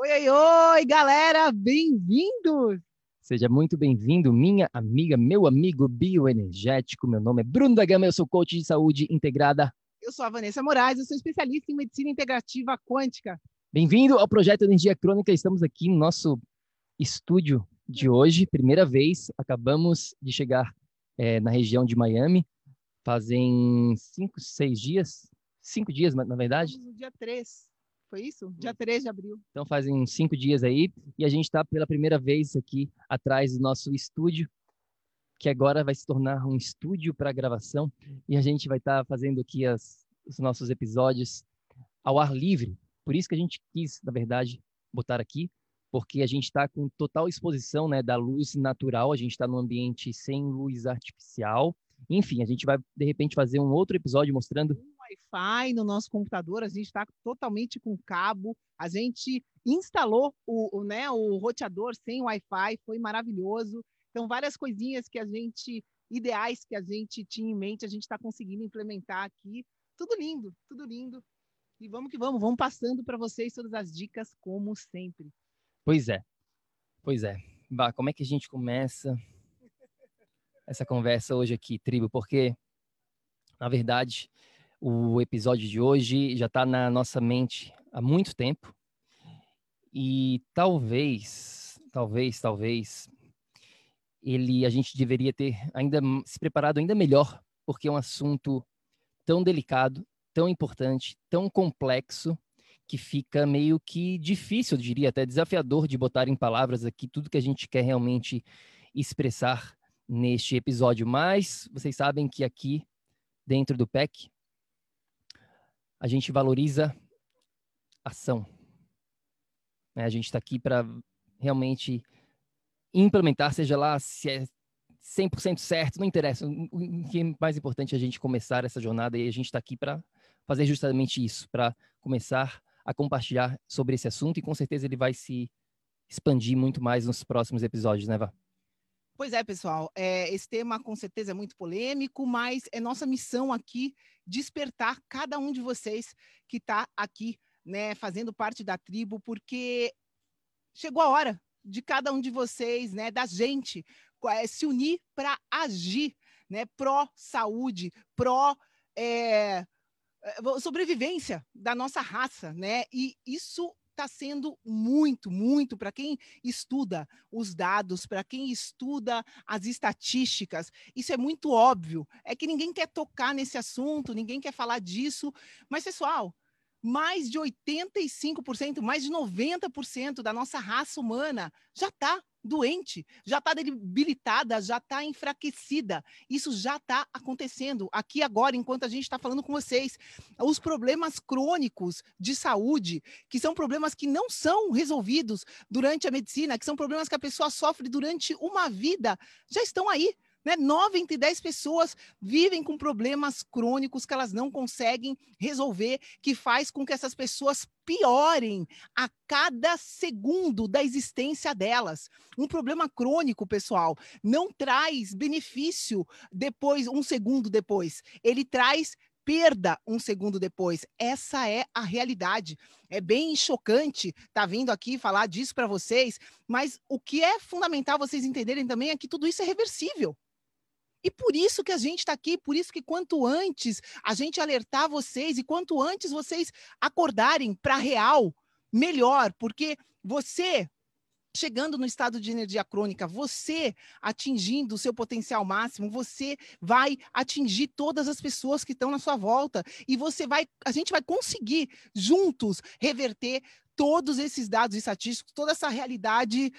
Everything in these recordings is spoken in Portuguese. Oi, galera! Bem-vindos! Seja muito bem-vindo, minha amiga, meu amigo bioenergético. Meu nome é Bruno da Gama, eu sou coach de saúde integrada. Eu sou a Vanessa Moraes, eu sou especialista em medicina integrativa quântica. Bem-vindo ao Projeto Energia Crônica. Estamos aqui no nosso estúdio de hoje, primeira vez. Acabamos de chegar na região de Miami, fazem 5 dias. 5 dias, na verdade. No dia 3. Foi isso? Dia 3 de abril. Então fazem 5 dias aí e a gente está pela primeira vez aqui atrás do nosso estúdio, que agora vai se tornar um estúdio para gravação e a gente vai estar fazendo aqui os nossos episódios ao ar livre. Por isso que a gente quis, na verdade, botar aqui, porque a gente está com total exposição, né, da luz natural, a gente está num ambiente sem luz artificial. Enfim, a gente vai, de repente, fazer um outro episódio mostrando Wi-Fi no nosso computador, a gente está totalmente com cabo, a gente instalou o roteador sem Wi-Fi, foi maravilhoso. Então, várias coisinhas ideais que a gente tinha em mente, a gente está conseguindo implementar aqui. Tudo lindo. E vamos que vamos passando para vocês todas as dicas, como sempre. Pois é. Bah, como é que a gente começa essa conversa hoje aqui, tribo? Porque, na verdade, o episódio de hoje já está na nossa mente há muito tempo e talvez a gente deveria ter ainda se preparado ainda melhor, porque é um assunto tão delicado, tão importante, tão complexo, que fica meio que difícil, eu diria, até desafiador de botar em palavras aqui tudo que a gente quer realmente expressar neste episódio. Mas vocês sabem que aqui, dentro do PEC, a gente valoriza ação. A gente está aqui para realmente implementar, seja lá se é 100% certo, não interessa. O que é mais importante é a gente começar essa jornada, e a gente está aqui para fazer justamente isso, para começar a compartilhar sobre esse assunto, e com certeza ele vai se expandir muito mais nos próximos episódios, né, Vá? Pois é, pessoal, esse tema com certeza é muito polêmico, mas é nossa missão aqui despertar cada um de vocês que está aqui, né, fazendo parte da tribo, porque chegou a hora de cada um de vocês, né, da gente, se unir para agir, né, pró-saúde, pró-sobrevivência da nossa raça, né, e isso está sendo muito para quem estuda os dados, para quem estuda as estatísticas. Isso é muito óbvio, é que ninguém quer tocar nesse assunto, ninguém quer falar disso, mas, pessoal, mais de 85%, mais de 90% da nossa raça humana já está doente, já está debilitada, já está enfraquecida. Isso já está acontecendo aqui agora, enquanto a gente está falando com vocês. Os problemas crônicos de saúde, que são problemas que não são resolvidos durante a medicina, que são problemas que a pessoa sofre durante uma vida, já estão aí, Né? 9 entre 10 pessoas vivem com problemas crônicos que elas não conseguem resolver, que faz com que essas pessoas piorem a cada segundo da existência delas. Um problema crônico, pessoal, não traz benefício depois, um segundo depois. Ele traz perda um segundo depois. Essa é a realidade. É bem chocante estar vindo aqui falar disso para vocês, mas o que é fundamental vocês entenderem também é que tudo isso é reversível. E por isso que a gente está aqui, por isso que quanto antes a gente alertar vocês e quanto antes vocês acordarem para a real, melhor, porque você chegando no estado de energia crônica, você atingindo o seu potencial máximo, você vai atingir todas as pessoas que estão na sua volta e você vai, a gente vai conseguir juntos reverter todos esses dados estatísticos, toda essa realidade.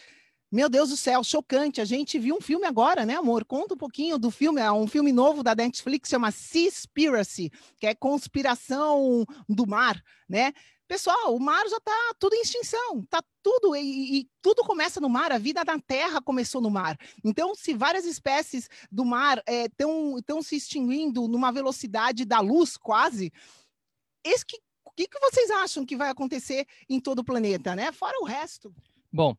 Meu Deus do céu, chocante. A gente viu um filme agora, né, amor? Conta um pouquinho do filme. É um filme novo da Netflix, chama Seaspiracy, que é conspiração do mar, né? Pessoal, o mar já está tudo em extinção, está tudo, e tudo começa no mar, a vida na Terra começou no mar. Então, se várias espécies do mar estão se extinguindo numa velocidade da luz quase, o que vocês acham que vai acontecer em todo o planeta, né? Fora o resto. Bom,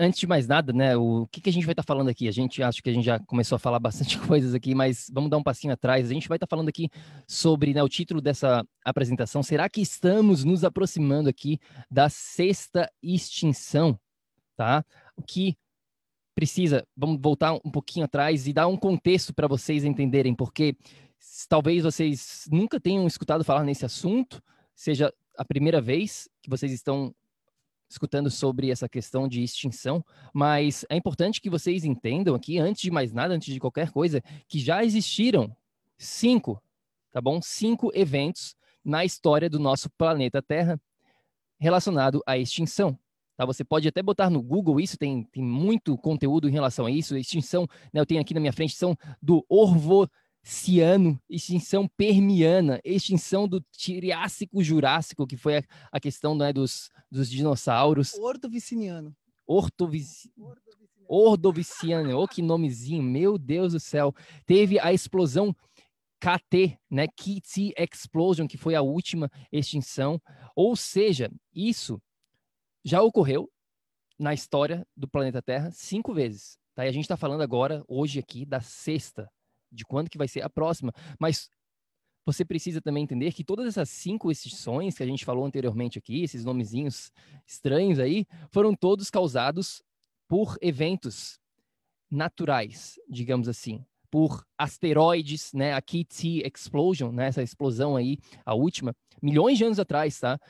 antes de mais nada, né, o que a gente vai estar falando aqui? A gente acho que a gente já começou a falar bastante coisas aqui, mas vamos dar um passinho atrás. A gente vai estar falando aqui sobre, né, o título dessa apresentação. Será que estamos nos aproximando aqui da sexta extinção? Tá? O que precisa, vamos voltar um pouquinho atrás e dar um contexto para vocês entenderem, porque talvez vocês nunca tenham escutado falar nesse assunto, seja a primeira vez que vocês estão escutando sobre essa questão de extinção, mas é importante que vocês entendam aqui, antes de mais nada, antes de qualquer coisa, que já existiram 5, tá bom? 5 eventos na história do nosso planeta Terra relacionado à extinção. Tá? Você pode até botar no Google isso, tem muito conteúdo em relação a isso. Extinção, né, eu tenho aqui na minha frente, são do Orvociano, extinção permiana, extinção do Triássico-Jurássico, que foi a questão, né, dos dinossauros. Ordoviciano. Ordoviciano, oh, que nomezinho, meu Deus do céu. Teve a explosão KT, né, KT Explosion, que foi a última extinção. Ou seja, isso já ocorreu na história do planeta Terra 5 vezes. Tá? E a gente está falando agora, hoje aqui, da sexta, de quando que vai ser a próxima, mas você precisa também entender que todas essas 5 extinções que a gente falou anteriormente aqui, esses nomezinhos estranhos aí, foram todos causados por eventos naturais, digamos assim, por asteroides, né, a KT Explosion, né, essa explosão aí, a última, milhões de anos atrás, tá?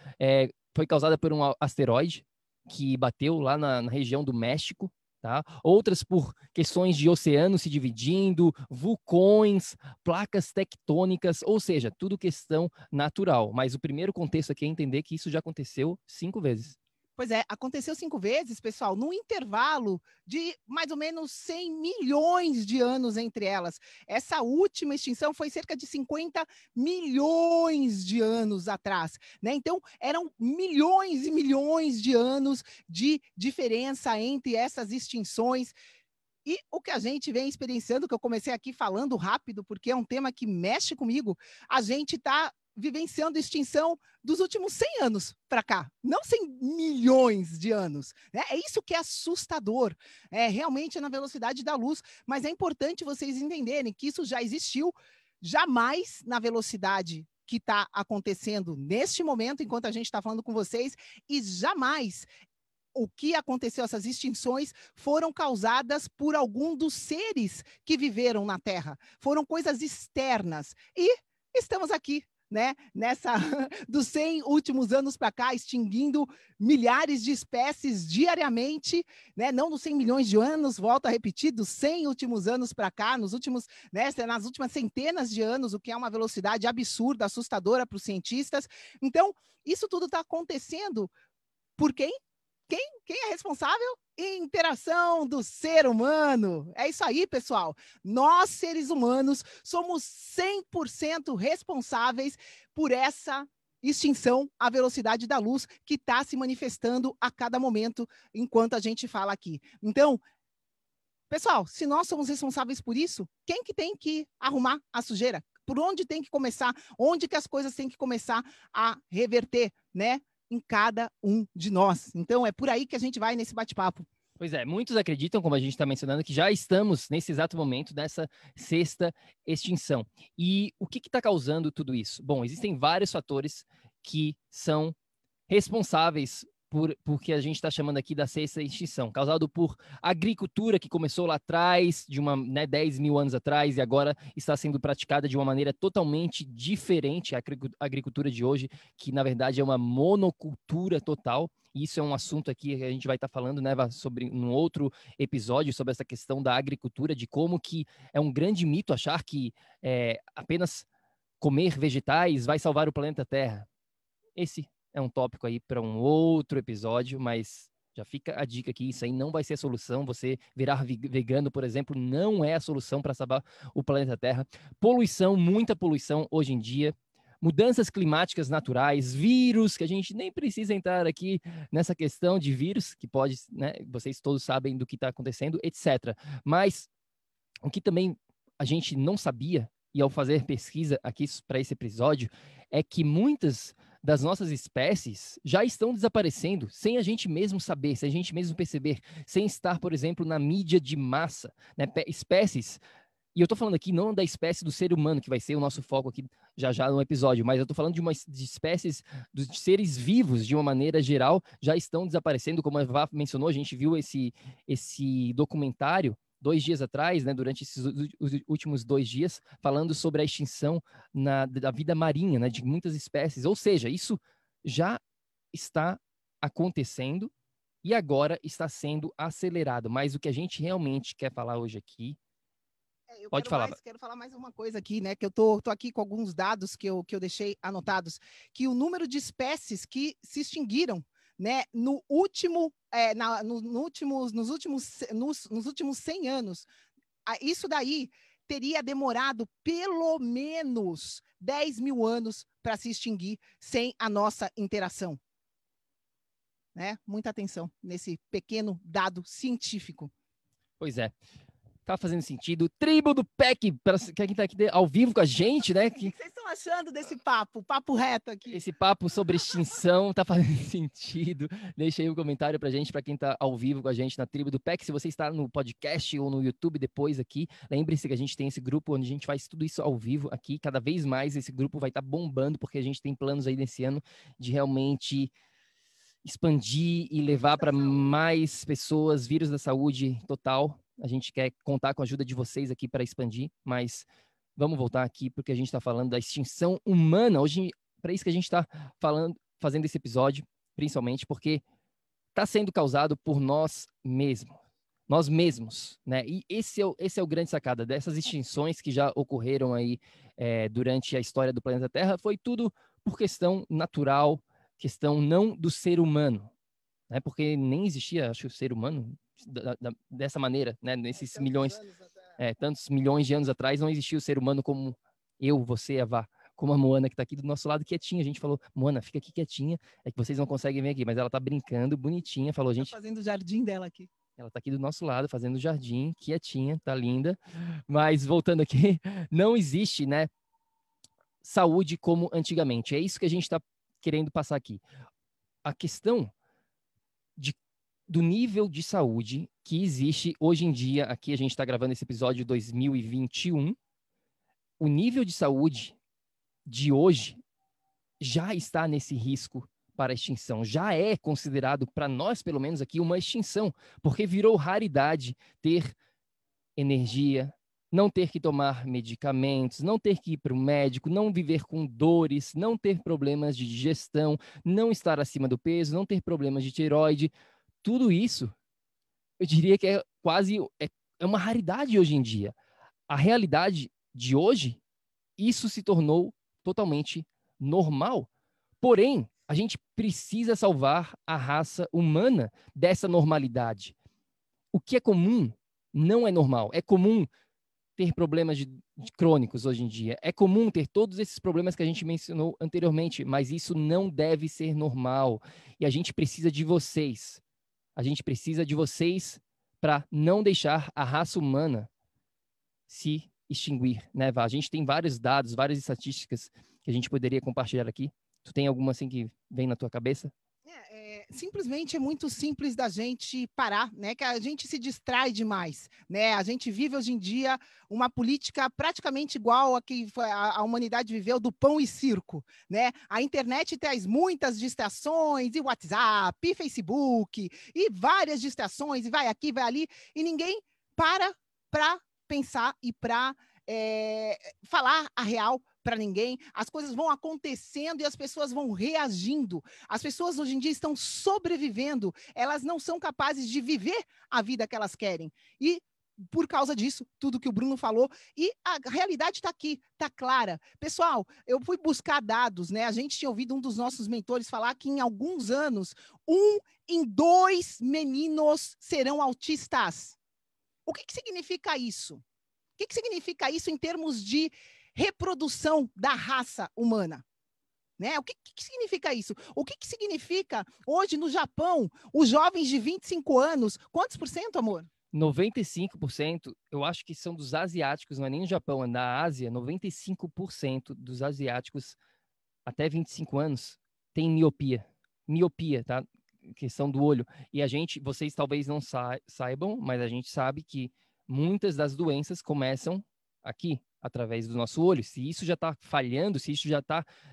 Foi causada por um asteroide que bateu lá na região do México, tá? Outras por questões de oceano se dividindo, vulcões, placas tectônicas, ou seja, tudo questão natural. Mas o primeiro contexto aqui é entender que isso já aconteceu 5 vezes. Pois é, aconteceu 5 vezes, pessoal, num intervalo de mais ou menos 100 milhões de anos entre elas. Essa última extinção foi cerca de 50 milhões de anos atrás, né? Então, eram milhões e milhões de anos de diferença entre essas extinções. E o que a gente vem experienciando, que eu comecei aqui falando rápido, porque é um tema que mexe comigo, a gente está vivenciando extinção dos últimos 100 anos para cá, não 100 milhões de anos, né? É isso que é assustador, realmente é na velocidade da luz, mas é importante vocês entenderem que isso já existiu, jamais na velocidade que está acontecendo neste momento, enquanto a gente está falando com vocês, e jamais o que aconteceu, essas extinções foram causadas por algum dos seres que viveram na Terra, foram coisas externas, e estamos aqui, né? Nessa dos 100 últimos anos para cá, extinguindo milhares de espécies diariamente, né? Não nos 100 milhões de anos, volto a repetir, dos 100 últimos anos para cá, nas últimas centenas de anos, o que é uma velocidade absurda, assustadora para os cientistas. Então, isso tudo está acontecendo por quem? Quem é responsável? Interação do ser humano. É isso aí, pessoal. Nós, seres humanos, somos 100% responsáveis por essa extinção à velocidade da luz que está se manifestando a cada momento enquanto a gente fala aqui. Então, Pessoal, se nós somos responsáveis por isso, quem que tem que arrumar a sujeira? Por onde tem que começar? Onde que as coisas têm que começar a reverter, né? Em cada um de nós. Então, é por aí que a gente vai nesse bate-papo. Pois é, muitos acreditam, como a gente está mencionando, que já estamos nesse exato momento dessa sexta extinção. E o que está causando tudo isso? Bom, existem vários fatores que são responsáveis por que a gente está chamando aqui da sexta extinção, causado por agricultura que começou lá atrás, de 10 mil anos atrás, e agora está sendo praticada de uma maneira totalmente diferente, a agricultura de hoje, que na verdade é uma monocultura total. Isso é um assunto aqui que a gente vai estar falando, né, sobre um outro episódio, sobre essa questão da agricultura, de como que é um grande mito achar que apenas comer vegetais vai salvar o planeta Terra. Esse é um tópico aí para um outro episódio, mas já fica a dica que isso aí não vai ser a solução. Você virar vegano, por exemplo, não é a solução para salvar o planeta Terra. Poluição, muita poluição hoje em dia. Mudanças climáticas naturais, vírus, que a gente nem precisa entrar aqui nessa questão de vírus, que pode, né, vocês todos sabem do que está acontecendo, etc. Mas o que também a gente não sabia, e ao fazer pesquisa aqui para esse episódio, é que muitas das nossas espécies já estão desaparecendo sem a gente mesmo saber, sem a gente mesmo perceber, sem estar, por exemplo, na mídia de massa, né? Espécies. E eu estou falando aqui não da espécie do ser humano, que vai ser o nosso foco aqui já no episódio, mas eu estou falando de espécies, dos seres vivos, de uma maneira geral, já estão desaparecendo. Como a Vá mencionou, a gente viu esse documentário 2 dias atrás, né, durante esses últimos 2 dias, falando sobre a extinção da vida marinha, né, de muitas espécies. Ou seja, isso já está acontecendo e agora está sendo acelerado. Mas o que a gente realmente quer falar hoje aqui... Quero falar mais uma coisa aqui, né? Que eu tô aqui com alguns dados que eu deixei anotados, que o número de espécies que se extinguiram, né, nos últimos 100 anos, isso daí teria demorado pelo menos 10 mil anos para se extinguir sem a nossa interação, né? Muita atenção nesse pequeno dado científico. Pois é. Tá fazendo sentido. Tribo do PEC, para quem tá aqui ao vivo com a gente, né? O que vocês estão achando desse papo reto aqui? Esse papo sobre extinção tá fazendo sentido. Deixa aí um comentário pra gente, para quem tá ao vivo com a gente na Tribo do PEC. Se você está no podcast ou no YouTube depois aqui, lembre-se que a gente tem esse grupo onde a gente faz tudo isso ao vivo aqui. Cada vez mais esse grupo vai estar bombando, porque a gente tem planos aí nesse ano de realmente expandir e levar para mais pessoas vírus da saúde total. A gente quer contar com a ajuda de vocês aqui para expandir, mas vamos voltar aqui porque a gente está falando da extinção humana. Hoje, para isso que a gente está fazendo esse episódio, principalmente porque está sendo causado por nós mesmos, né? E esse é o grande sacada dessas extinções que já ocorreram aí durante a história do planeta Terra. Foi tudo por questão natural, questão não do ser humano, né? Porque nem existia, acho, o ser humano dessa maneira, né? Nesses tantos milhões de anos atrás, não existia o ser humano como eu, você, a Vá, como a Moana, que está aqui do nosso lado, quietinha. A gente falou, Moana, fica aqui quietinha, é que vocês não conseguem ver aqui, mas ela está brincando, bonitinha, falou, gente... Tá fazendo o jardim dela aqui. Ela está aqui do nosso lado, fazendo o jardim, quietinha, tá linda, mas voltando aqui, não existe, né, saúde como antigamente. É isso que a gente está querendo passar aqui. A questão do nível de saúde que existe hoje em dia, aqui a gente está gravando esse episódio 2021, o nível de saúde de hoje já está nesse risco para extinção, já é considerado, para nós pelo menos aqui, uma extinção, porque virou raridade ter energia, não ter que tomar medicamentos, não ter que ir para o médico, não viver com dores, não ter problemas de digestão, não estar acima do peso, não ter problemas de tireoide. Tudo isso, eu diria que é uma raridade hoje em dia. A realidade de hoje, isso se tornou totalmente normal. Porém, a gente precisa salvar a raça humana dessa normalidade. O que é comum não é normal. É comum ter problemas de crônicos hoje em dia. É comum ter todos esses problemas que a gente mencionou anteriormente, mas isso não deve ser normal. E a gente precisa de vocês. A gente precisa de vocês para não deixar a raça humana se extinguir, né, Vá? A gente tem vários dados, várias estatísticas que a gente poderia compartilhar aqui. Tu tem alguma assim que vem na tua cabeça? Simplesmente é muito simples da gente parar, né? Que a gente se distrai demais, né? A gente vive hoje em dia uma política praticamente igual a que a humanidade viveu do pão e circo, né? A internet traz muitas distrações, e WhatsApp, e Facebook, e várias distrações, e vai aqui, vai ali, e ninguém para pensar e para falar a real para ninguém. As coisas vão acontecendo e as pessoas vão reagindo. As pessoas hoje em dia estão sobrevivendo, elas não são capazes de viver a vida que elas querem. E por causa disso, tudo que o Bruno falou, e a realidade está aqui, está clara. Pessoal, eu fui buscar dados, né? A gente tinha ouvido um dos nossos mentores falar que em alguns anos, 1 em 2 meninos serão autistas. O que significa isso? O que significa isso em termos de reprodução da raça humana, né? O que significa isso? O que significa hoje no Japão os jovens de 25 anos? Quantos por cento, amor? 95%, eu acho que são dos asiáticos, não é nem no Japão, é na Ásia, 95% dos asiáticos até 25 anos têm miopia. Miopia, tá? Questão do olho. E a gente, vocês talvez não saibam, mas a gente sabe que muitas das doenças começam aqui, através do nosso olho. Se isso já está falhando, se isso já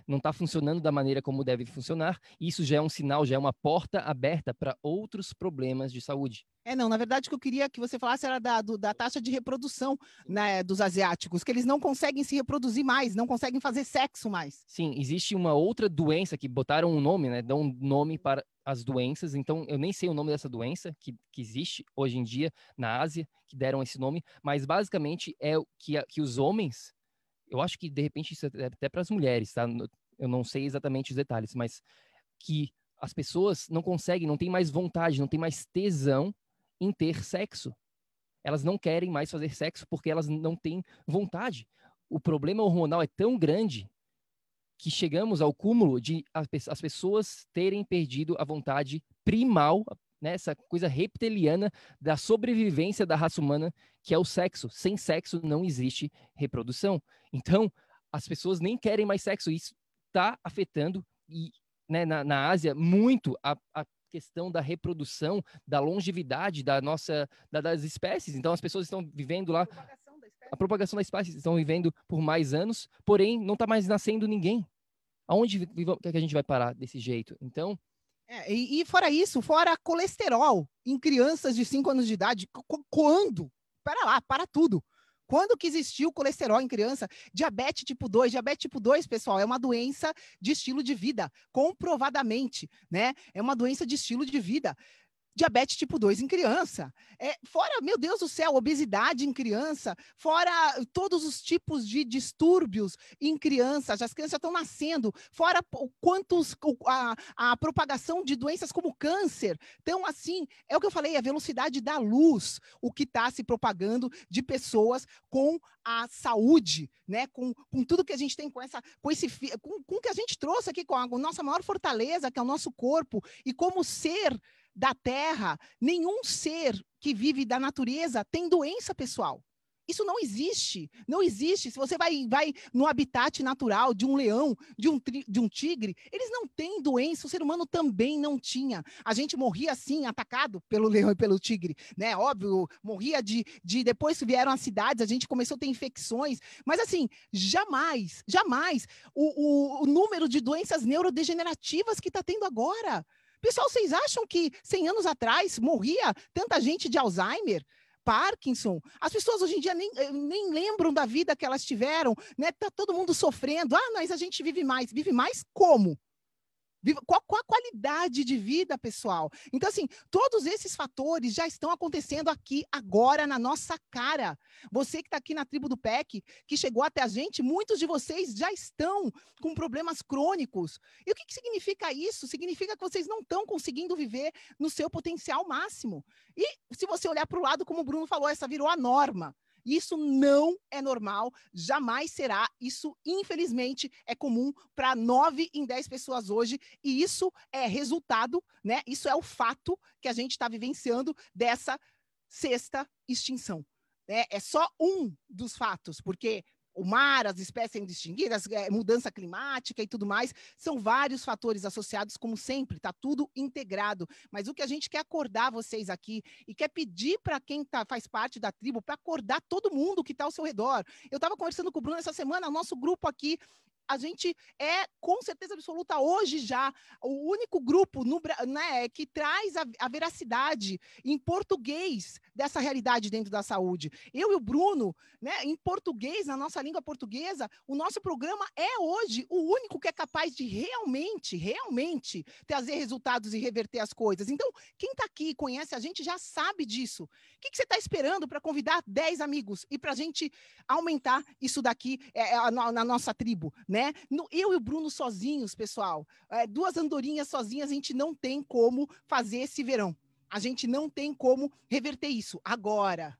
não está funcionando da maneira como deve funcionar, isso já é um sinal, já é uma porta aberta para outros problemas de saúde. Na verdade, o que eu queria que você falasse era da taxa de reprodução, né, dos asiáticos, que eles não conseguem se reproduzir mais, não conseguem fazer sexo mais. Sim, existe uma outra doença que botaram um nome, né, dão um nome para as doenças, então eu nem sei o nome dessa doença que existe hoje em dia na Ásia, que deram esse nome, mas basicamente é que os homens, eu acho que de repente isso é até para as mulheres, tá? Eu não sei exatamente os detalhes, mas que as pessoas não conseguem, não tem mais vontade, não tem mais tesão em ter sexo. Elas não querem mais fazer sexo porque elas não têm vontade. O problema hormonal é tão grande que chegamos ao cúmulo de as pessoas terem perdido a vontade primal, né, essa coisa reptiliana da sobrevivência da raça humana, que é o sexo. Sem sexo não existe reprodução. Então, as pessoas nem querem mais sexo. Isso está afetando, e, né, na Ásia, muito a questão da reprodução, da longevidade das espécies. Então, as pessoas estão vivendo lá... A propagação da espécie, estão vivendo por mais anos, porém não está mais nascendo ninguém. Aonde que a gente vai parar desse jeito? Então... E fora isso, fora colesterol em crianças de 5 anos de idade, quando? Para tudo. Quando que existiu colesterol em criança? Diabetes tipo 2. Diabetes tipo 2, pessoal, é uma doença de estilo de vida, comprovadamente, né? É uma doença de estilo de vida. Diabetes tipo 2 em criança, fora, meu Deus do céu, obesidade em criança, fora todos os tipos de distúrbios em crianças, as crianças já estão nascendo, fora a propagação de doenças como câncer. Então, assim, é o que eu falei, a velocidade da luz, o que está se propagando de pessoas com a saúde, né? Com tudo que a gente tem, com o que a gente trouxe aqui, com a nossa maior fortaleza, que é o nosso corpo, e como ser da terra, nenhum ser que vive da natureza tem doença, pessoal. Isso não existe, não existe. Se você vai no habitat natural de um leão, de um tigre, eles não têm doença, o ser humano também não tinha. A gente morria, assim, atacado pelo leão e pelo tigre, né? Óbvio, morria Depois que vieram as cidades, a gente começou a ter infecções, mas assim, jamais o número de doenças neurodegenerativas que está tendo agora. Pessoal, vocês acham que 100 anos atrás morria tanta gente de Alzheimer, Parkinson? As pessoas hoje em dia nem lembram da vida que elas tiveram, né? Tá todo mundo sofrendo. Mas a gente vive mais. Vive mais como? Qual a qualidade de vida, pessoal? Então, assim, todos esses fatores já estão acontecendo aqui, agora, na nossa cara. Você que está aqui na tribo do PEC, que chegou até a gente, muitos de vocês já estão com problemas crônicos. E o que significa isso? Significa que vocês não estão conseguindo viver no seu potencial máximo. E se você olhar para o lado, como o Bruno falou, essa virou a norma. Isso não é normal, jamais será. Isso, infelizmente, é comum para 9 em 10 pessoas hoje. E isso é resultado, né? Isso é o fato que a gente está vivenciando dessa sexta extinção. Né? É só um dos fatos, porque o mar, as espécies sendo extinguidas, mudança climática e tudo mais, são vários fatores associados, como sempre, está tudo integrado. Mas o que a gente quer acordar vocês aqui e quer pedir para quem faz parte da tribo, para acordar todo mundo que está ao seu redor. Eu estava conversando com o Bruno essa semana, o nosso grupo aqui, a gente é, com certeza absoluta, hoje já, o único grupo no, né, que traz a veracidade em português dessa realidade dentro da saúde. Eu e o Bruno, né, em português, na nossa língua portuguesa, o nosso programa é hoje o único que é capaz de realmente trazer resultados e reverter as coisas. Então, quem está aqui e conhece a gente já sabe disso. O que você está esperando para convidar 10 amigos e para a gente aumentar isso daqui na nossa tribo, né? Eu e o Bruno sozinhos, pessoal, duas andorinhas sozinhas, a gente não tem como fazer esse verão. A gente não tem como reverter isso. Agora,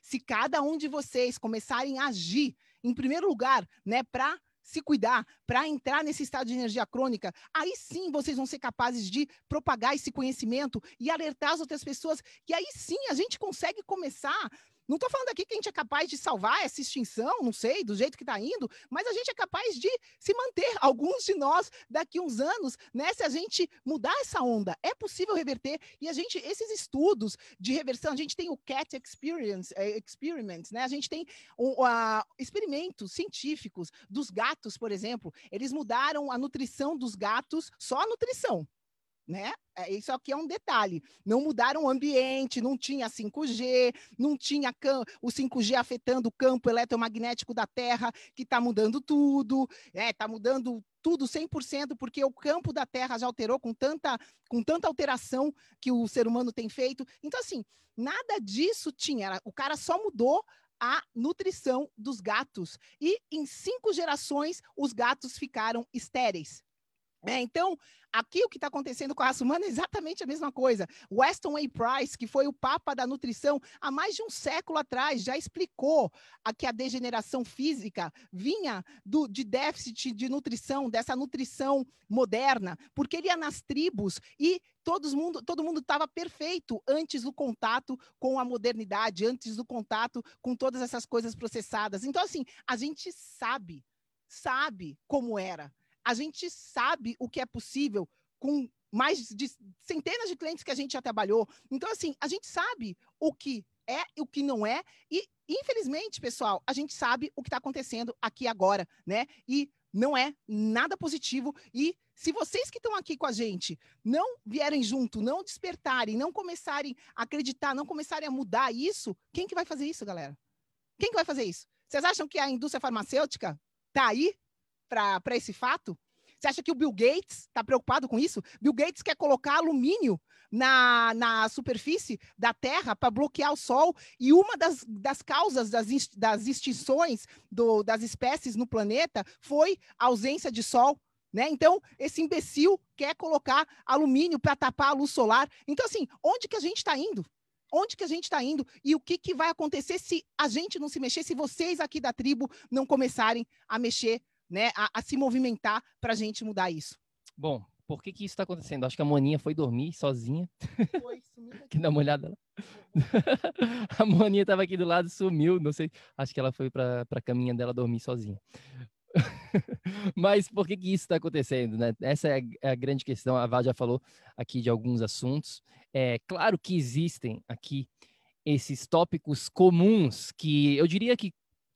se cada um de vocês começarem a agir, em primeiro lugar, né, para se cuidar, para entrar nesse estado de energia crônica, aí sim vocês vão ser capazes de propagar esse conhecimento e alertar as outras pessoas, e aí sim a gente consegue começar... Não estou falando aqui que a gente é capaz de salvar essa extinção, não sei, do jeito que está indo, mas a gente é capaz de se manter, alguns de nós, daqui uns anos, né, se a gente mudar essa onda. É possível reverter, e a gente, esses estudos de reversão, a gente tem o CAT Experiments, né, a gente tem experimentos científicos dos gatos, por exemplo. Eles mudaram a nutrição dos gatos, só a nutrição. Né? Isso aqui é um detalhe, não mudaram o ambiente, não tinha 5G, não tinha o 5G afetando o campo eletromagnético da Terra, que está mudando tudo, está mudando tudo 100%, porque o campo da Terra já alterou com tanta alteração que o ser humano tem feito. Então, assim, nada disso tinha, o cara só mudou a nutrição dos gatos, e em 5 gerações os gatos ficaram estéreis. Então, aqui o que está acontecendo com a raça humana é exatamente a mesma coisa. Weston A. Price, que foi o papa da nutrição há mais de um século atrás, já explicou que a degeneração física vinha de déficit de nutrição, dessa nutrição moderna, porque ele ia nas tribos e todo mundo estava perfeito antes do contato com a modernidade, antes do contato com todas essas coisas processadas. Então, assim, a gente sabe como era. A gente sabe o que é possível com mais de centenas de clientes que a gente já trabalhou. Então, assim, a gente sabe o que é e o que não é. E, infelizmente, pessoal, a gente sabe o que está acontecendo aqui agora, né? E não é nada positivo. E se vocês que estão aqui com a gente não vierem junto, não despertarem, não começarem a acreditar, não começarem a mudar isso, quem que vai fazer isso, galera? Quem que vai fazer isso? Vocês acham que a indústria farmacêutica está aí para esse fato? Você acha que o Bill Gates está preocupado com isso? Bill Gates quer colocar alumínio na superfície da Terra para bloquear o Sol, e uma das causas das extinções das espécies no planeta foi a ausência de Sol, né? Então, esse imbecil quer colocar alumínio para tapar a luz solar. Então, assim, onde que a gente está indo? Onde que a gente está indo e o que vai acontecer se a gente não se mexer, se vocês aqui da tribo não começarem a mexer, né, a se movimentar para a gente mudar isso. Bom, por que isso está acontecendo? Acho que a Moninha foi dormir sozinha. Foi, sumiu. Aqui dá uma olhada lá. A Moninha estava aqui do lado, sumiu, não sei. Acho que ela foi para a caminha dela dormir sozinha. Mas por que isso está acontecendo, né? Essa é a grande questão. A Vá já falou aqui de alguns assuntos. É claro que existem aqui esses tópicos comuns que eu diria que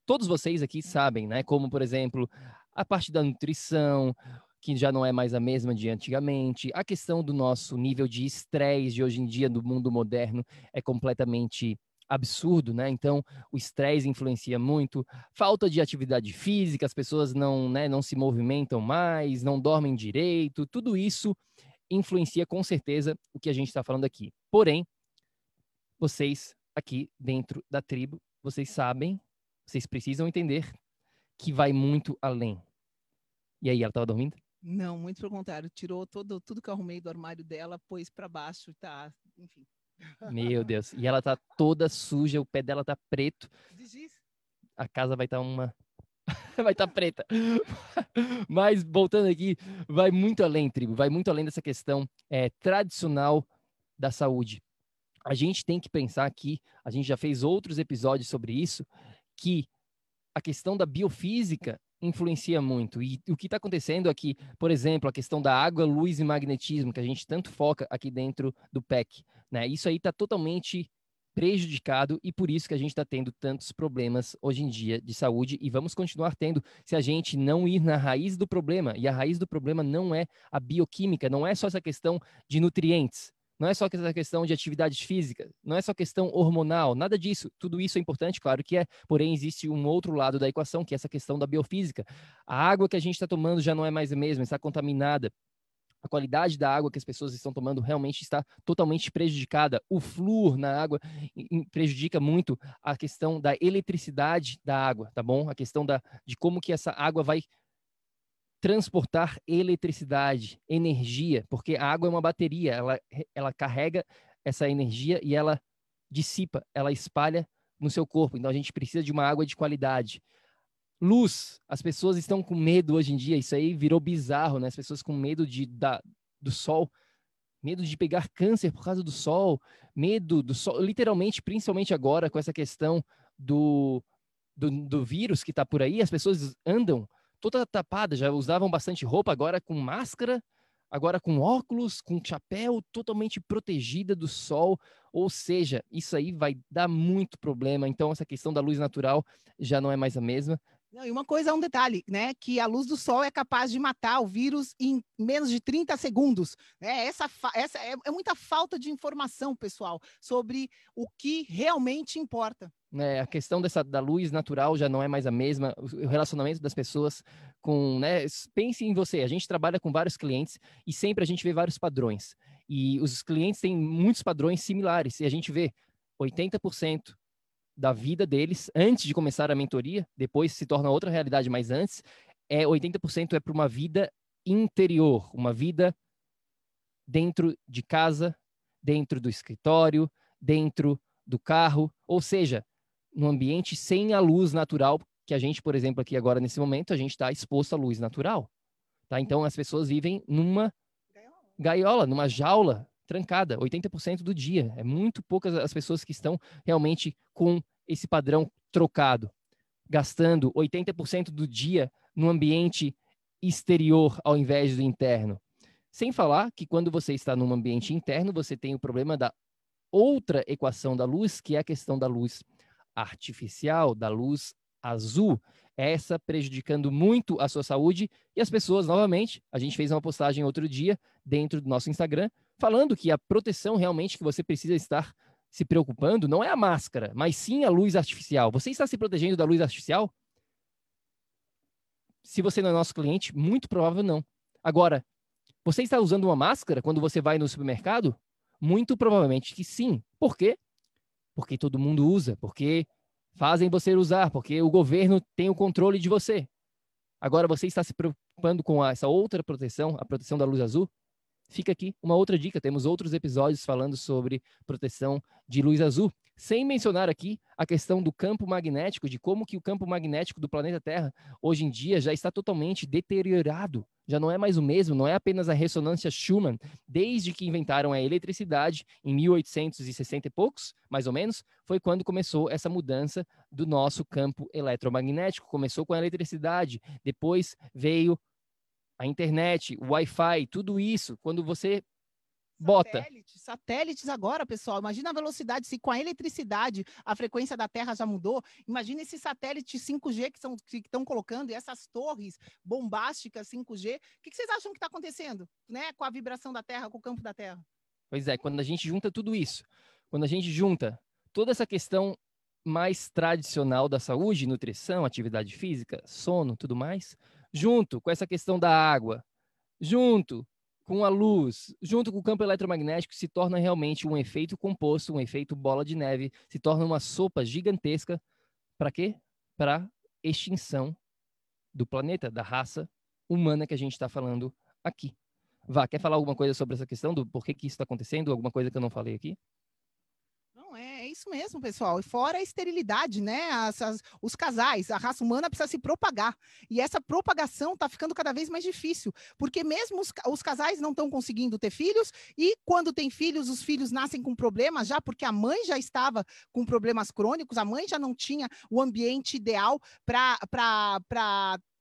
todos vocês aqui sabem, né? Como, por exemplo, a parte da nutrição, que já não é mais a mesma de antigamente, a questão do nosso nível de estresse de hoje em dia, do mundo moderno, é completamente absurdo, né? Então, o estresse influencia muito, falta de atividade física, as pessoas não, né, não se movimentam mais, não dormem direito, tudo isso influencia com certeza o que a gente está falando aqui. Porém, vocês aqui dentro da tribo, vocês sabem, vocês precisam entender que vai muito além. E aí, ela estava dormindo? Não, muito pelo contrário. Tirou tudo que eu arrumei do armário dela, pôs para baixo, tá, enfim. Meu Deus. E ela tá toda suja, o pé dela tá preto. A casa vai estar vai estar preta. Mas, voltando aqui, vai muito além, tribo. Vai muito além dessa questão tradicional da saúde. a gente tem que pensar aqui, a gente já fez outros episódios sobre isso, que a questão da biofísica influencia muito. E o que está acontecendo aqui, por exemplo, a questão da água, luz e magnetismo, que a gente tanto foca aqui dentro do PEC, né? Isso aí está totalmente prejudicado e por isso que a gente está tendo tantos problemas hoje em dia de saúde e vamos continuar tendo se a gente não ir na raiz do problema. E a raiz do problema não é a bioquímica, não é só essa questão de nutrientes, não é só essa questão de atividades físicas, não é só questão hormonal, nada disso. Tudo isso é importante, claro que é, porém existe um outro lado da equação, que é essa questão da biofísica. A água que a gente está tomando já não é mais a mesma, está contaminada. A qualidade da água que as pessoas estão tomando realmente está totalmente prejudicada. O flúor na água prejudica muito a questão da eletricidade da água, tá bom? A questão de como que essa água vai transportar eletricidade, energia, porque a água é uma bateria, ela carrega essa energia e ela dissipa, ela espalha no seu corpo. Então a gente precisa de uma água de qualidade. Luz, as pessoas estão com medo hoje em dia, isso aí virou bizarro, né? As pessoas com medo do sol, medo de pegar câncer por causa do sol, medo do sol, literalmente, principalmente agora com essa questão do vírus que está por aí, as pessoas andam toda tapada, já usavam bastante roupa, agora com máscara, agora com óculos, com chapéu, totalmente protegida do sol, ou seja, isso aí vai dar muito problema. Então essa questão da luz natural já não é mais a mesma. Não, e uma coisa, um detalhe, né? Que a luz do sol é capaz de matar o vírus em menos de 30 segundos. Né? Essa é muita falta de informação, pessoal, sobre o que realmente importa. É, a questão da luz natural já não é mais a mesma. O relacionamento das pessoas com... Né? Pense em você, a gente trabalha com vários clientes e sempre a gente vê vários padrões. E os clientes têm muitos padrões similares. E a gente vê 80%... da vida deles, antes de começar a mentoria, depois se torna outra realidade, mas antes, 80% é para uma vida interior, uma vida dentro de casa, dentro do escritório, dentro do carro, ou seja, num ambiente sem a luz natural, que a gente, por exemplo, aqui agora nesse momento, a gente está exposto à luz natural. Tá? Então, as pessoas vivem numa gaiola, numa jaula, trancada, 80% do dia. É muito poucas as pessoas que estão realmente com esse padrão trocado, gastando 80% do dia no ambiente exterior ao invés do interno. Sem falar que quando você está num ambiente interno, você tem o problema da outra equação da luz, que é a questão da luz artificial, da luz azul, essa prejudicando muito a sua saúde. E as pessoas, novamente, a gente fez uma postagem outro dia dentro do nosso Instagram, falando que a proteção realmente que você precisa estar se preocupando não é a máscara, mas sim a luz artificial. Você está se protegendo da luz artificial? Se você não é nosso cliente, muito provável não. Agora, você está usando uma máscara quando você vai no supermercado? Muito provavelmente que sim. Por quê? Porque todo mundo usa, porque fazem você usar, porque o governo tem o controle de você. Agora, você está se preocupando com essa outra proteção, a proteção da luz azul? Fica aqui uma outra dica, temos outros episódios falando sobre proteção de luz azul, sem mencionar aqui a questão do campo magnético, de como que o campo magnético do planeta Terra hoje em dia já está totalmente deteriorado, já não é mais o mesmo, não é apenas a ressonância Schumann, desde que inventaram a eletricidade em 1860 e poucos, mais ou menos, foi quando começou essa mudança do nosso campo eletromagnético, começou com a eletricidade, depois veio a internet, o Wi-Fi, tudo isso, quando você bota... Satélites agora, pessoal, imagina a velocidade, se com a eletricidade a frequência da Terra já mudou, imagina esse satélite 5G que estão colocando, e essas torres bombásticas 5G, o que vocês acham que está acontecendo, né, com a vibração da Terra, com o campo da Terra? Pois é, quando a gente junta tudo isso, quando a gente junta toda essa questão mais tradicional da saúde, nutrição, atividade física, sono, tudo mais... junto com essa questão da água, junto com a luz, junto com o campo eletromagnético, se torna realmente um efeito composto, um efeito bola de neve, se torna uma sopa gigantesca. Para quê? Para extinção do planeta, da raça humana que a gente está falando aqui. Vá, quer falar alguma coisa sobre essa questão do porquê que isso está acontecendo? Alguma coisa que eu não falei aqui? isso mesmo, pessoal. E fora a esterilidade, né? Os casais, a raça humana precisa se propagar. E essa propagação está ficando cada vez mais difícil, porque mesmo os casais não estão conseguindo ter filhos, e quando tem filhos, os filhos nascem com problemas já, porque a mãe já estava com problemas crônicos, a mãe já não tinha o ambiente ideal para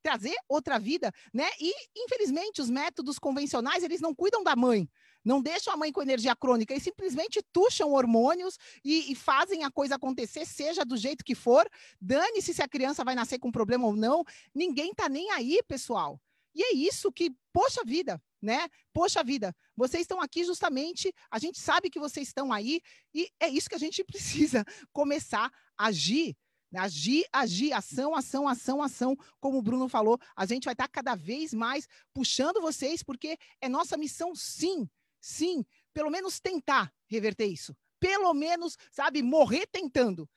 trazer outra vida, né? E, infelizmente, os métodos convencionais, eles não cuidam da mãe, não deixam a mãe com energia crônica, e simplesmente tucham hormônios e fazem a coisa acontecer, seja do jeito que for, dane-se se a criança vai nascer com problema ou não, ninguém tá nem aí, pessoal. E é isso que, poxa vida, né? Poxa vida, vocês estão aqui justamente, a gente sabe que vocês estão aí, e é isso que a gente precisa começar a agir. Agir, agir, ação, ação, ação, ação, como o Bruno falou, a gente vai estar cada vez mais puxando vocês, porque é nossa missão, sim, sim, pelo menos tentar reverter isso, pelo menos, sabe, morrer tentando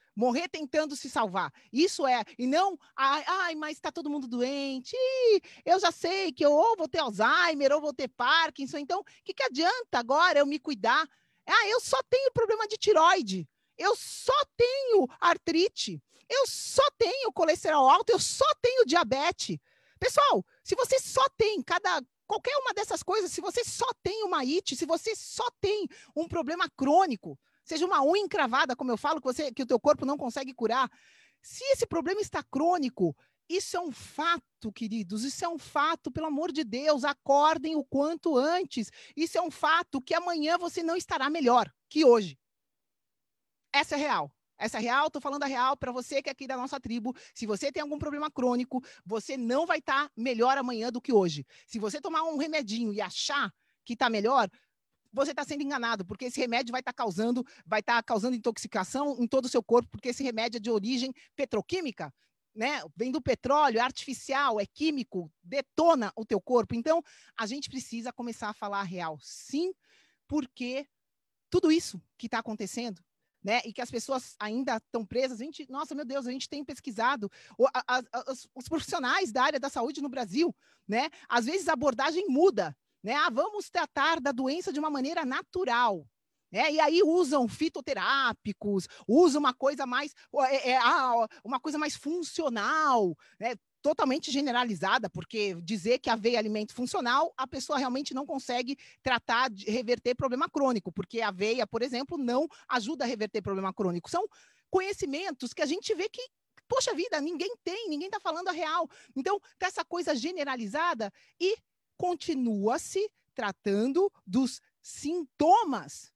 se salvar, isso é, e não, ai mas está todo mundo doente, ih, eu já sei que eu ou vou ter Alzheimer, ou vou ter Parkinson, então, o que adianta agora eu me cuidar? Ah, eu só tenho problema de tireoide, eu só tenho artrite, eu só tenho colesterol alto, eu só tenho diabetes. Pessoal, se você só tem qualquer uma dessas coisas, se você só tem uma it, se você só tem um problema crônico, seja uma unha encravada, como eu falo, que o teu corpo não consegue curar, se esse problema está crônico, isso é um fato, queridos, isso é um fato, pelo amor de Deus, acordem o quanto antes, isso é um fato que amanhã você não estará melhor que hoje. Essa é real, estou falando a real para você que é aqui da nossa tribo. Se você tem algum problema crônico, você não vai estar melhor amanhã do que hoje. Se você tomar um remedinho e achar que está melhor, você está sendo enganado, porque esse remédio vai estar causando intoxicação em todo o seu corpo, porque esse remédio é de origem petroquímica, né? Vem do petróleo, é artificial, é químico, detona o teu corpo. Então, a gente precisa começar a falar a real, sim, porque tudo isso que está acontecendo, né, e que as pessoas ainda estão presas, nossa, meu Deus, a gente tem pesquisado os profissionais da área da saúde no Brasil, né, às vezes a abordagem muda, né, vamos tratar da doença de uma maneira natural, né, e aí usam fitoterápicos, usam uma coisa mais funcional, né, totalmente generalizada, porque dizer que a aveia é alimento funcional, a pessoa realmente não consegue tratar de reverter problema crônico, porque a aveia, por exemplo, não ajuda a reverter problema crônico. São conhecimentos que a gente vê que, poxa vida, ninguém tem, ninguém está falando a real. Então, tá essa coisa generalizada e continua-se tratando dos sintomas.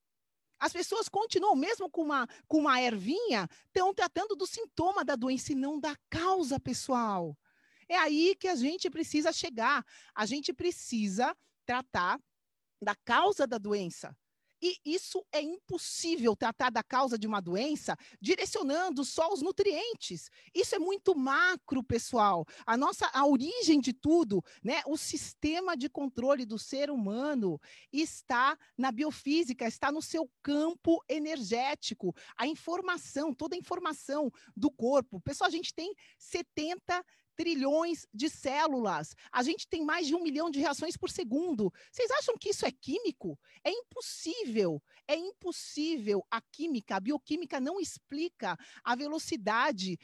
As pessoas continuam, mesmo com uma ervinha, estão tratando do sintoma da doença e não da causa, pessoal. É aí que a gente precisa chegar. A gente precisa tratar da causa da doença. E isso é impossível, tratar da causa de uma doença direcionando só os nutrientes. Isso é muito macro, pessoal. A origem de tudo, né? O sistema de controle do ser humano está na biofísica, está no seu campo energético. A informação, toda a informação do corpo. Pessoal, a gente tem 70 trilhões de células. A gente tem mais de 1 milhão de reações por segundo. Vocês acham que isso é químico? É impossível. É impossível. A química, a bioquímica não explica a velocidade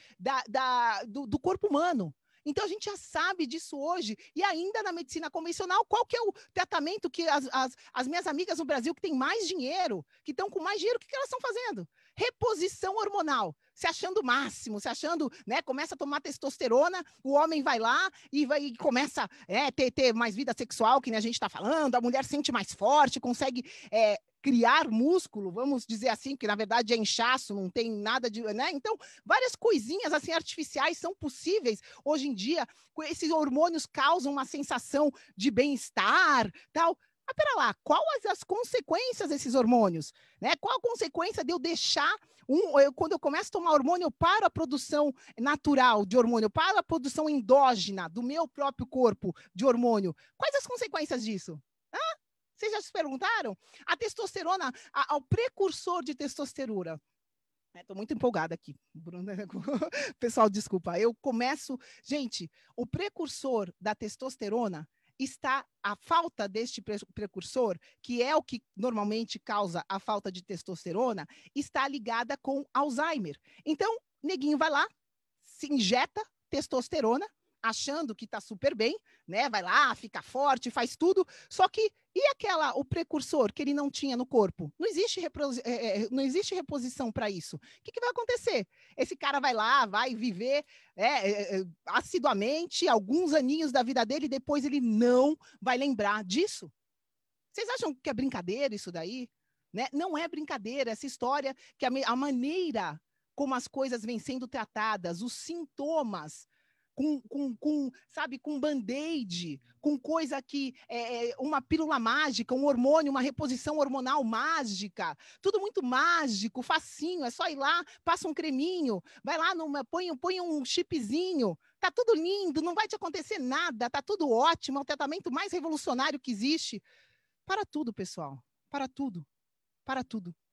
do corpo humano. Então, a gente já sabe disso hoje. E ainda na medicina convencional, qual que é o tratamento que as minhas amigas no Brasil que têm mais dinheiro, que estão com mais dinheiro, o que elas estão fazendo? Reposição hormonal, se achando o máximo, se achando, né, começa a tomar testosterona, o homem vai lá e começa a ter mais vida sexual, que nem a gente está falando, a mulher sente mais forte, consegue... criar músculo, vamos dizer assim, que na verdade é inchaço, não tem nada de... né? Então, várias coisinhas assim artificiais são possíveis. Hoje em dia, esses hormônios causam uma sensação de bem-estar, tal. Mas pera lá, quais as consequências desses hormônios? Né? Qual a consequência de eu deixar... quando eu começo a tomar hormônio, eu paro a produção natural de hormônio, eu paro a produção endógena do meu próprio corpo de hormônio. Quais as consequências disso? Vocês já se perguntaram? A testosterona, ao precursor de testosterona. Estou muito empolgada aqui, Bruno. Pessoal, desculpa. Eu começo... Gente, o precursor da testosterona, está a falta deste precursor, que é o que normalmente causa a falta de testosterona, está ligada com Alzheimer. Então, neguinho vai lá, se injeta testosterona, achando que tá super bem, né? Vai lá, fica forte, faz tudo. Só que, e aquela, o precursor que ele não tinha no corpo? Não existe, não existe reposição para isso. O que, que vai acontecer? Esse cara vai lá, vai viver assiduamente alguns aninhos da vida dele, depois ele não vai lembrar disso. Vocês acham que é brincadeira isso daí? Né? Não é brincadeira essa história, que a maneira como as coisas vêm sendo tratadas, os sintomas, sabe, com band-aid, com coisa que é uma pílula mágica, um hormônio, uma reposição hormonal mágica, tudo muito mágico, facinho, é só ir lá, passa um creminho, vai lá, põe um chipzinho, tá tudo lindo, não vai te acontecer nada, tá tudo ótimo, é o tratamento mais revolucionário que existe. Para tudo, pessoal, para tudo,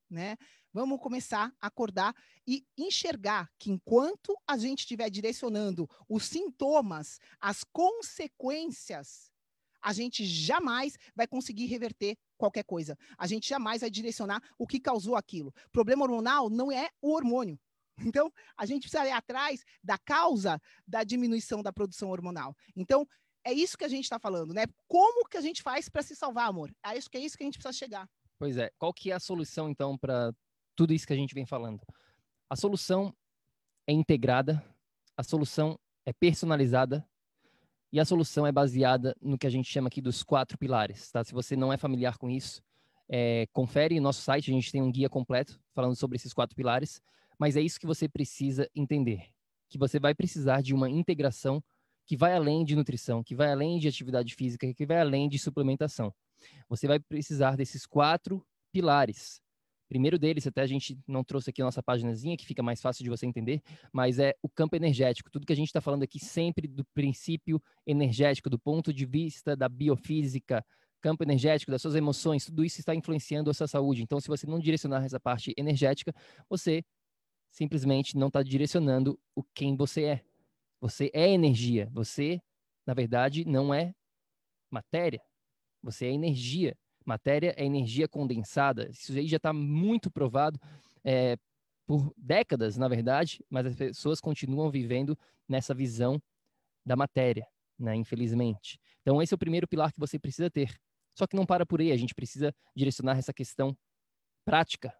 né? Vamos começar a acordar e enxergar que enquanto a gente estiver direcionando os sintomas, as consequências, a gente jamais vai conseguir reverter qualquer coisa. A gente jamais vai direcionar o que causou aquilo. O problema hormonal não é o hormônio. Então, a gente precisa ir atrás da causa da diminuição da produção hormonal. Então, é isso que a gente está falando, né? Como que a gente faz para se salvar, amor? É isso que a gente precisa chegar. Pois é. Qual que é a solução, então, para tudo isso que a gente vem falando? A solução é integrada, a solução é personalizada e a solução é baseada no que a gente chama aqui dos 4 pilares, tá? Se você não é familiar com isso, confere nosso site, a gente tem um guia completo falando sobre esses 4 pilares, mas é isso que você precisa entender, que você vai precisar de uma integração que vai além de nutrição, que vai além de atividade física, que vai além de suplementação. Você vai precisar desses 4 pilares. Primeiro deles, até a gente não trouxe aqui a nossa paginazinha, que fica mais fácil de você entender, mas é o campo energético. Tudo que a gente está falando aqui sempre do princípio energético, do ponto de vista da biofísica, campo energético, das suas emoções, tudo isso está influenciando a sua saúde. Então, se você não direcionar essa parte energética, você simplesmente não está direcionando o quem você é. Você é energia. Você, na verdade, não é matéria. Você é energia. Matéria é energia condensada. Isso aí já está muito provado por décadas, na verdade, mas as pessoas continuam vivendo nessa visão da matéria, né? Infelizmente. Então, esse é o primeiro pilar que você precisa ter. Só que não para por aí. A gente precisa direcionar essa questão prática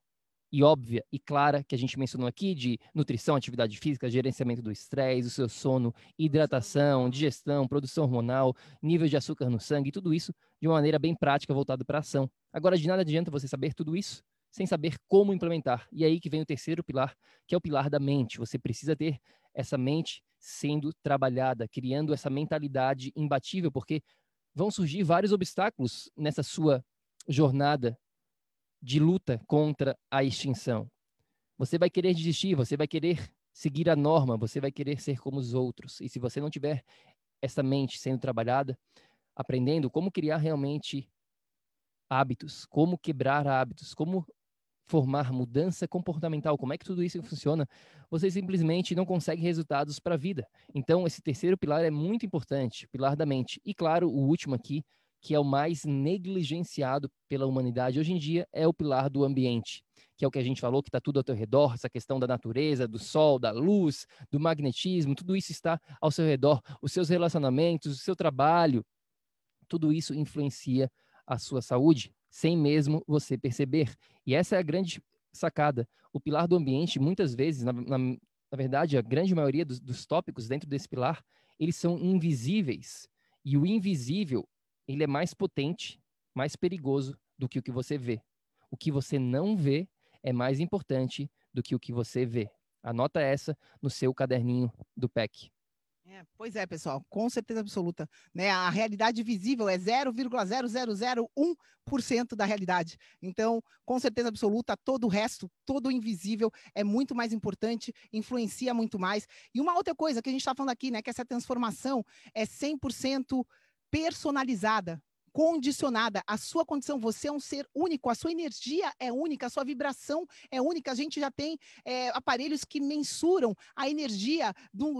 e óbvia e clara que a gente mencionou aqui de nutrição, atividade física, gerenciamento do estresse, o seu sono, hidratação, digestão, produção hormonal, nível de açúcar no sangue, tudo isso de uma maneira bem prática, voltado para a ação. Agora, de nada adianta você saber tudo isso sem saber como implementar. E aí que vem o terceiro pilar, que é o pilar da mente. Você precisa ter essa mente sendo trabalhada, criando essa mentalidade imbatível, porque vão surgir vários obstáculos nessa sua jornada de luta contra a extinção. Você vai querer desistir, você vai querer seguir a norma, você vai querer ser como os outros. E se você não tiver essa mente sendo trabalhada, aprendendo como criar realmente hábitos, como quebrar hábitos, como formar mudança comportamental, como é que tudo isso funciona, você simplesmente não consegue resultados para a vida. Então, esse terceiro pilar é muito importante, pilar da mente. E claro, o último aqui, que é o mais negligenciado pela humanidade hoje em dia, é o pilar do ambiente, que é o que a gente falou, que está tudo ao teu redor, essa questão da natureza, do sol, da luz, do magnetismo, tudo isso está ao seu redor, os seus relacionamentos, o seu trabalho, tudo isso influencia a sua saúde, sem mesmo você perceber. E essa é a grande sacada. O pilar do ambiente, muitas vezes, na verdade, a grande maioria dos tópicos dentro desse pilar, eles são invisíveis, e o invisível ele é mais potente, mais perigoso do que o que você vê. O que você não vê é mais importante do que o que você vê. Anota essa no seu caderninho do PEC. Pois é, pessoal, com certeza absoluta, né? A realidade visível é 0,0001% da realidade. Então, com certeza absoluta, todo o resto, todo o invisível é muito mais importante, influencia muito mais. E uma outra coisa que a gente está falando aqui, né? Que essa transformação é 100% personalizada. condicionada. A sua condição, você é um ser único, a sua energia é única, a sua vibração é única. A gente já tem aparelhos que mensuram a energia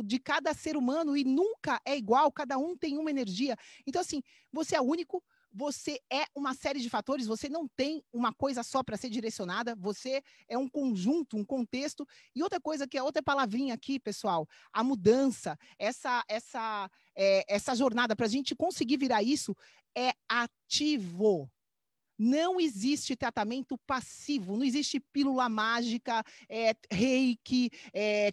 de cada ser humano e nunca é igual, cada um tem uma energia. Então, assim, você é único, você é uma série de fatores, você não tem uma coisa só para ser direcionada, você é um conjunto, um contexto. E outra coisa, que é outra palavrinha aqui, pessoal, a mudança, essa jornada, para a gente conseguir virar isso, é ativo. Não existe tratamento passivo, não existe pílula mágica, reiki,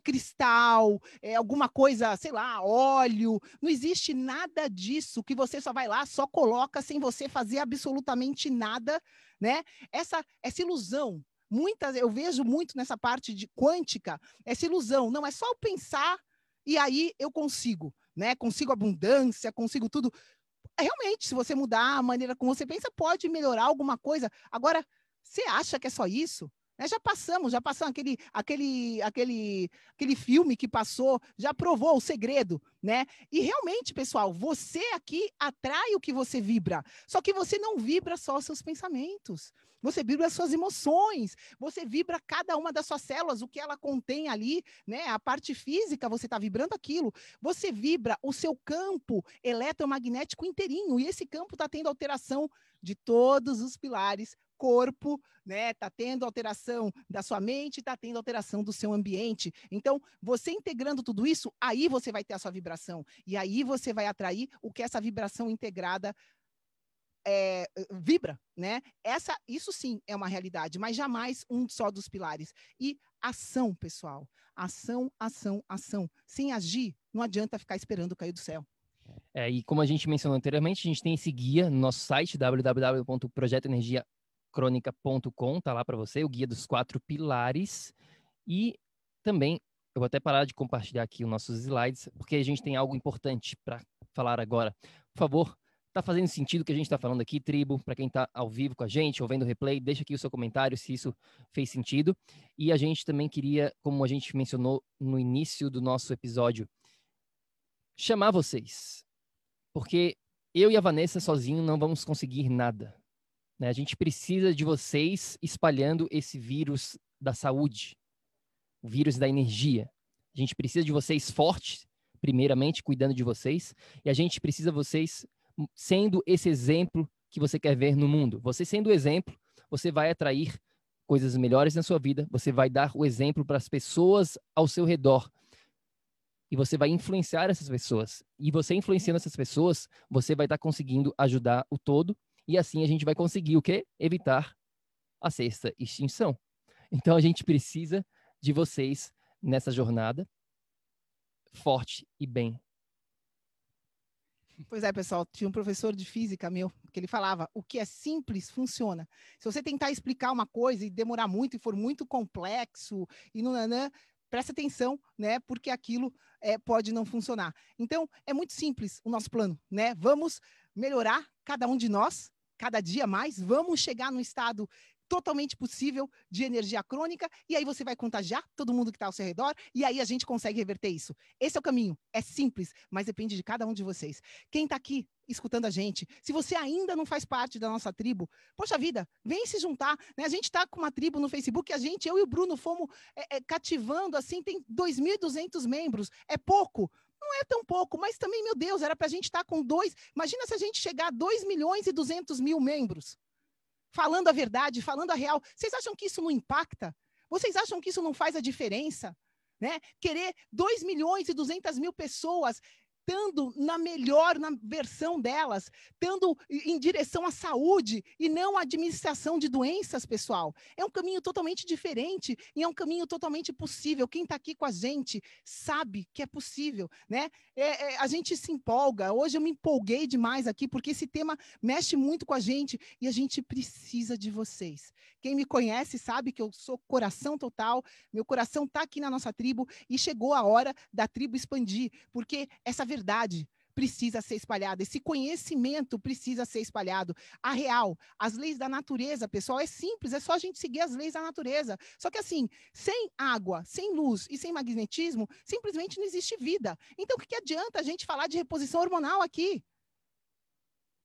cristal, alguma coisa, sei lá, óleo. Não existe nada disso que você só vai lá, só coloca sem você fazer absolutamente nada, né? Essa ilusão, eu vejo muito nessa parte de quântica, essa ilusão. Não é só eu pensar e aí eu consigo, né? Consigo abundância, consigo tudo. Realmente, se você mudar a maneira como você pensa, pode melhorar alguma coisa. Agora, você acha que é só isso? Né? Já passamos aquele filme que passou, já provou o segredo, né? E realmente, pessoal, você aqui atrai o que você vibra. Só que você não vibra só os seus pensamentos. Você vibra as suas emoções, você vibra cada uma das suas células, o que ela contém ali, né? A parte física, você está vibrando aquilo. Você vibra o seu campo eletromagnético inteirinho, e esse campo está tendo alteração de todos os pilares, corpo, né? Tá tendo alteração da sua mente, tá tendo alteração do seu ambiente. Então, você integrando tudo isso, aí você vai ter a sua vibração, e aí você vai atrair o que essa vibração integrada vibra, né? Isso sim é uma realidade, mas jamais um só dos pilares. E ação, pessoal. Ação, ação, ação. Sem agir, não adianta ficar esperando cair do céu. E como a gente mencionou anteriormente, a gente tem esse guia no nosso site, www.projetoenergiacronica.com, tá lá para você, o guia dos 4 pilares. E também, eu vou até parar de compartilhar aqui os nossos slides, porque a gente tem algo importante para falar agora. Por favor, tá fazendo sentido o que a gente está falando aqui, tribo? Para quem está ao vivo com a gente, ou vendo o replay, deixa aqui o seu comentário se isso fez sentido. E a gente também queria, como a gente mencionou no início do nosso episódio, chamar vocês. Porque eu e a Vanessa sozinho não vamos conseguir nada, né? A gente precisa de vocês espalhando esse vírus da saúde, o vírus da energia. A gente precisa de vocês fortes, primeiramente, cuidando de vocês. E a gente precisa de vocês sendo esse exemplo que você quer ver no mundo. Você sendo o exemplo, você vai atrair coisas melhores na sua vida, você vai dar o exemplo para as pessoas ao seu redor e você vai influenciar essas pessoas. E você influenciando essas pessoas, você vai estar conseguindo ajudar o todo, e assim a gente vai conseguir o quê? Evitar a 6ª extinção. Então a gente precisa de vocês nessa jornada forte e bem. Pois é, pessoal, tinha um professor de física meu, que ele falava, o que é simples funciona. Se você tentar explicar uma coisa e demorar muito, e for muito complexo, e nananã, presta atenção, né, porque aquilo pode não funcionar. Então, é muito simples o nosso plano, né? Vamos melhorar cada um de nós, cada dia mais, vamos chegar num estado totalmente possível de energia crônica, e aí você vai contagiar todo mundo que está ao seu redor, e aí a gente consegue reverter isso. Esse é o caminho, é simples, mas depende de cada um de vocês. Quem está aqui escutando a gente, se você ainda não faz parte da nossa tribo, poxa vida, vem se juntar, né? A gente está com uma tribo no Facebook, eu e o Bruno fomos cativando, assim, tem 2.200 membros, é pouco. Não é tão pouco, mas também, meu Deus, era para a gente estar com 2, imagina se a gente chegar a 2.200.000 membros. Falando a verdade, falando a real. Vocês acham que isso não impacta? Vocês acham que isso não faz a diferença? Né? Querer 2.200.000 pessoas estando na melhor versão delas, estando em direção à saúde e não à administração de doenças, pessoal. É um caminho totalmente diferente e é um caminho totalmente possível. Quem está aqui com a gente sabe que é possível, né? A gente se empolga. Hoje eu me empolguei demais aqui porque esse tema mexe muito com a gente e a gente precisa de vocês. Quem me conhece sabe que eu sou coração total, meu coração está aqui na nossa tribo e chegou a hora da tribo expandir, porque essa verdade precisa ser espalhada, esse conhecimento precisa ser espalhado. A real, as leis da natureza, pessoal, é simples, é só a gente seguir as leis da natureza. Só que assim, sem água, sem luz e sem magnetismo, simplesmente não existe vida. Então, o que adianta a gente falar de reposição hormonal aqui?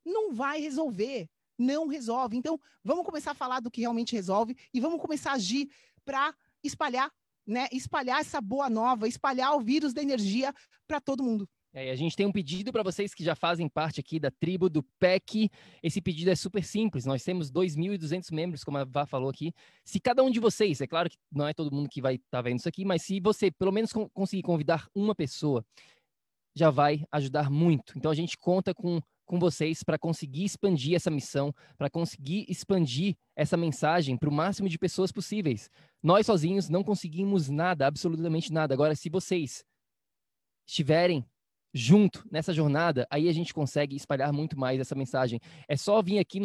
não vai resolver, não resolve. Então, vamos começar a falar do que realmente resolve e vamos começar a agir para espalhar, né? Espalhar essa boa nova, espalhar o vírus da energia para todo mundo. É, a gente tem um pedido para vocês que já fazem parte aqui da tribo do PEC. Esse pedido é super simples. Nós temos 2.200 membros, como a Vá falou aqui. Se cada um de vocês, é claro que não é todo mundo que vai estar vendo isso aqui, mas se você pelo menos conseguir convidar uma pessoa, já vai ajudar muito. Então a gente conta com vocês para conseguir expandir essa missão, para conseguir expandir essa mensagem para o máximo de pessoas possíveis. Nós sozinhos não conseguimos nada, absolutamente nada. Agora, se vocês estiverem junto nessa jornada, aí a gente consegue espalhar muito mais essa mensagem. É só vir aqui,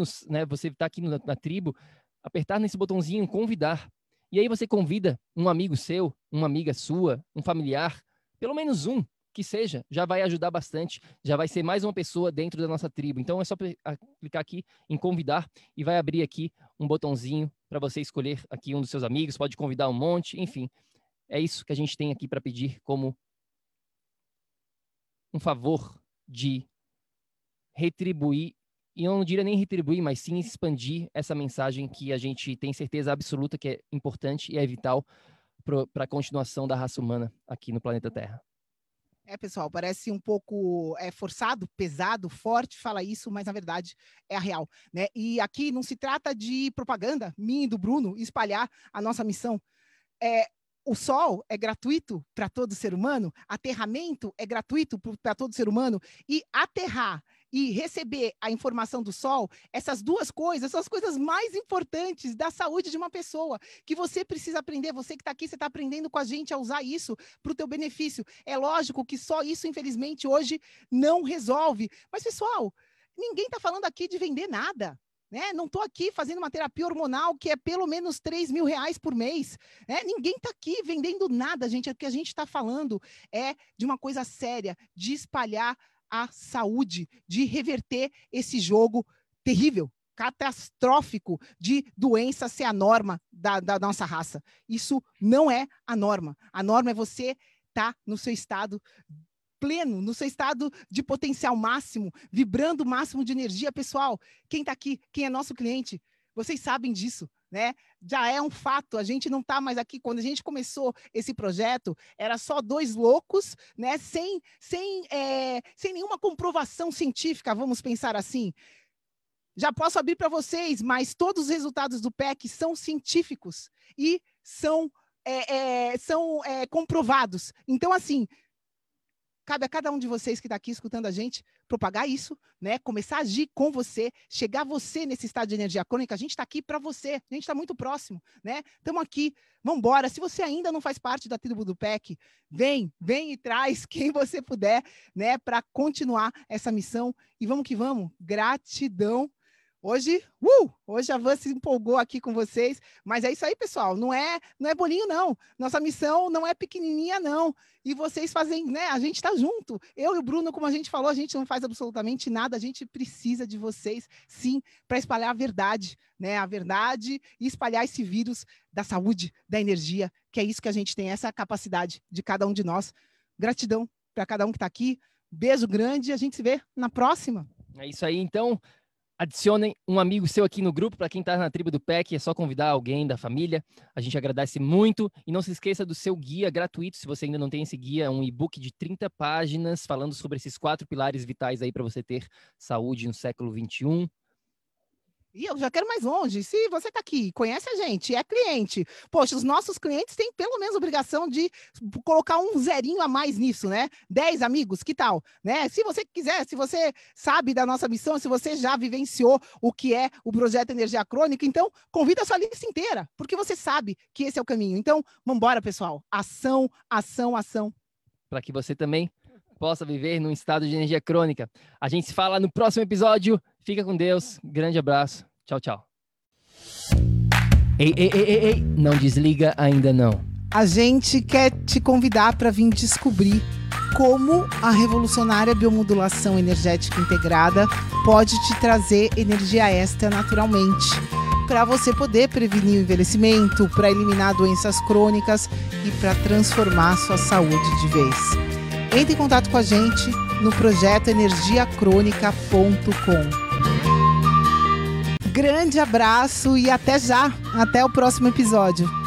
você está aqui na tribo, apertar nesse botãozinho, convidar. E aí você convida um amigo seu, uma amiga sua, um familiar, pelo menos um que seja, já vai ajudar bastante, já vai ser mais uma pessoa dentro da nossa tribo. Então é só clicar aqui em convidar e vai abrir aqui um botãozinho para você escolher aqui um dos seus amigos, pode convidar um monte, enfim. É isso que a gente tem aqui para pedir como um favor de retribuir, e eu não diria nem retribuir, mas sim expandir essa mensagem que a gente tem certeza absoluta que é importante e é vital para a continuação da raça humana aqui no planeta Terra. É, pessoal, parece um pouco forçado, pesado, forte falar isso, mas na verdade é a real, né? E aqui não se trata de propaganda, minha e do Bruno, espalhar a nossa missão. O sol é gratuito para todo ser humano, aterramento é gratuito para todo ser humano, e aterrar e receber a informação do sol, essas duas coisas são as coisas mais importantes da saúde de uma pessoa, que você precisa aprender, você que está aqui, você está aprendendo com a gente a usar isso para o teu benefício. É lógico que só isso, infelizmente, hoje não resolve. Mas, pessoal, ninguém está falando aqui de vender nada. Né? Não estou aqui fazendo uma terapia hormonal que é pelo menos R$3.000 por mês. Né? Ninguém está aqui vendendo nada, gente. O que a gente está falando é de uma coisa séria, de espalhar a saúde, de reverter esse jogo terrível, catastrófico de doença ser a norma da nossa raça. Isso não é a norma. A norma é você estar no seu estado pleno, no seu estado de potencial máximo, vibrando o máximo de energia. Pessoal, quem está aqui, quem é nosso cliente, vocês sabem disso, né? Já é um fato, a gente não está mais aqui. Quando a gente começou esse projeto, era só dois loucos, né? Sem nenhuma comprovação científica, vamos pensar assim. Já posso abrir para vocês, mas todos os resultados do PEC são científicos e são comprovados. Então, assim, cabe a cada um de vocês que está aqui escutando a gente propagar isso, né? Começar a agir com você, chegar você nesse estado de energia crônica. A gente está aqui para você, a gente está muito próximo, né? Estamos aqui, vamos embora. Se você ainda não faz parte da tribo do PEC, vem e traz quem você puder, né? Para continuar essa missão. E vamos que vamos. Gratidão. Hoje a Van se empolgou aqui com vocês, mas é isso aí, pessoal, não é bolinho, não. Nossa missão não é pequenininha, não, e vocês fazem, né, a gente tá junto, eu e o Bruno, como a gente falou, a gente não faz absolutamente nada, a gente precisa de vocês, sim, para espalhar a verdade, né, a verdade e espalhar esse vírus da saúde, da energia, que é isso que a gente tem, essa capacidade de cada um de nós. Gratidão para cada um que tá aqui, beijo grande, a gente se vê na próxima. É isso aí, então. Adicionem um amigo seu aqui no grupo, para quem está na tribo do PEC, é só convidar alguém da família, a gente agradece muito. E não se esqueça do seu guia gratuito, se você ainda não tem esse guia, é um e-book de 30 páginas falando sobre esses 4 pilares vitais aí para você ter saúde no século XXI. E eu já quero mais longe. Se você está aqui, conhece a gente, é cliente. Poxa, os nossos clientes têm pelo menos obrigação de colocar um zerinho a mais nisso, né? 10 amigos, que tal? Né? Se você quiser, se você sabe da nossa missão, se você já vivenciou o que é o Projeto Energia Crônica, então convida a sua lista inteira, porque você sabe que esse é o caminho. Então, vamos embora, pessoal. Ação, ação, ação. Para que você também possa viver num estado de energia crônica. A gente se fala no próximo episódio. Fica com Deus. Grande abraço. Tchau, tchau. Ei, não desliga ainda não. A gente quer te convidar para vir descobrir como a revolucionária biomodulação energética integrada pode te trazer energia extra naturalmente, para você poder prevenir o envelhecimento, para eliminar doenças crônicas e para transformar sua saúde de vez. Entre em contato com a gente no projetoenergiacronica.com. grande abraço e até já, até o próximo episódio.